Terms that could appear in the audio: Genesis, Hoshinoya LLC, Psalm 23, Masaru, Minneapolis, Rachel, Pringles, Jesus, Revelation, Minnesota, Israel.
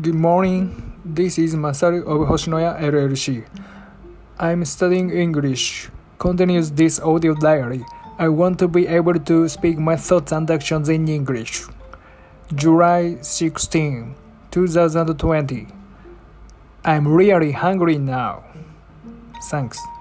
Good morning, this is Masaru of Hoshinoya LLC. I'm studying English. Continues this audio diary. I want to be able to speak my thoughts and actions in English. July 16, 2020. I'm really hungry now. Thanks.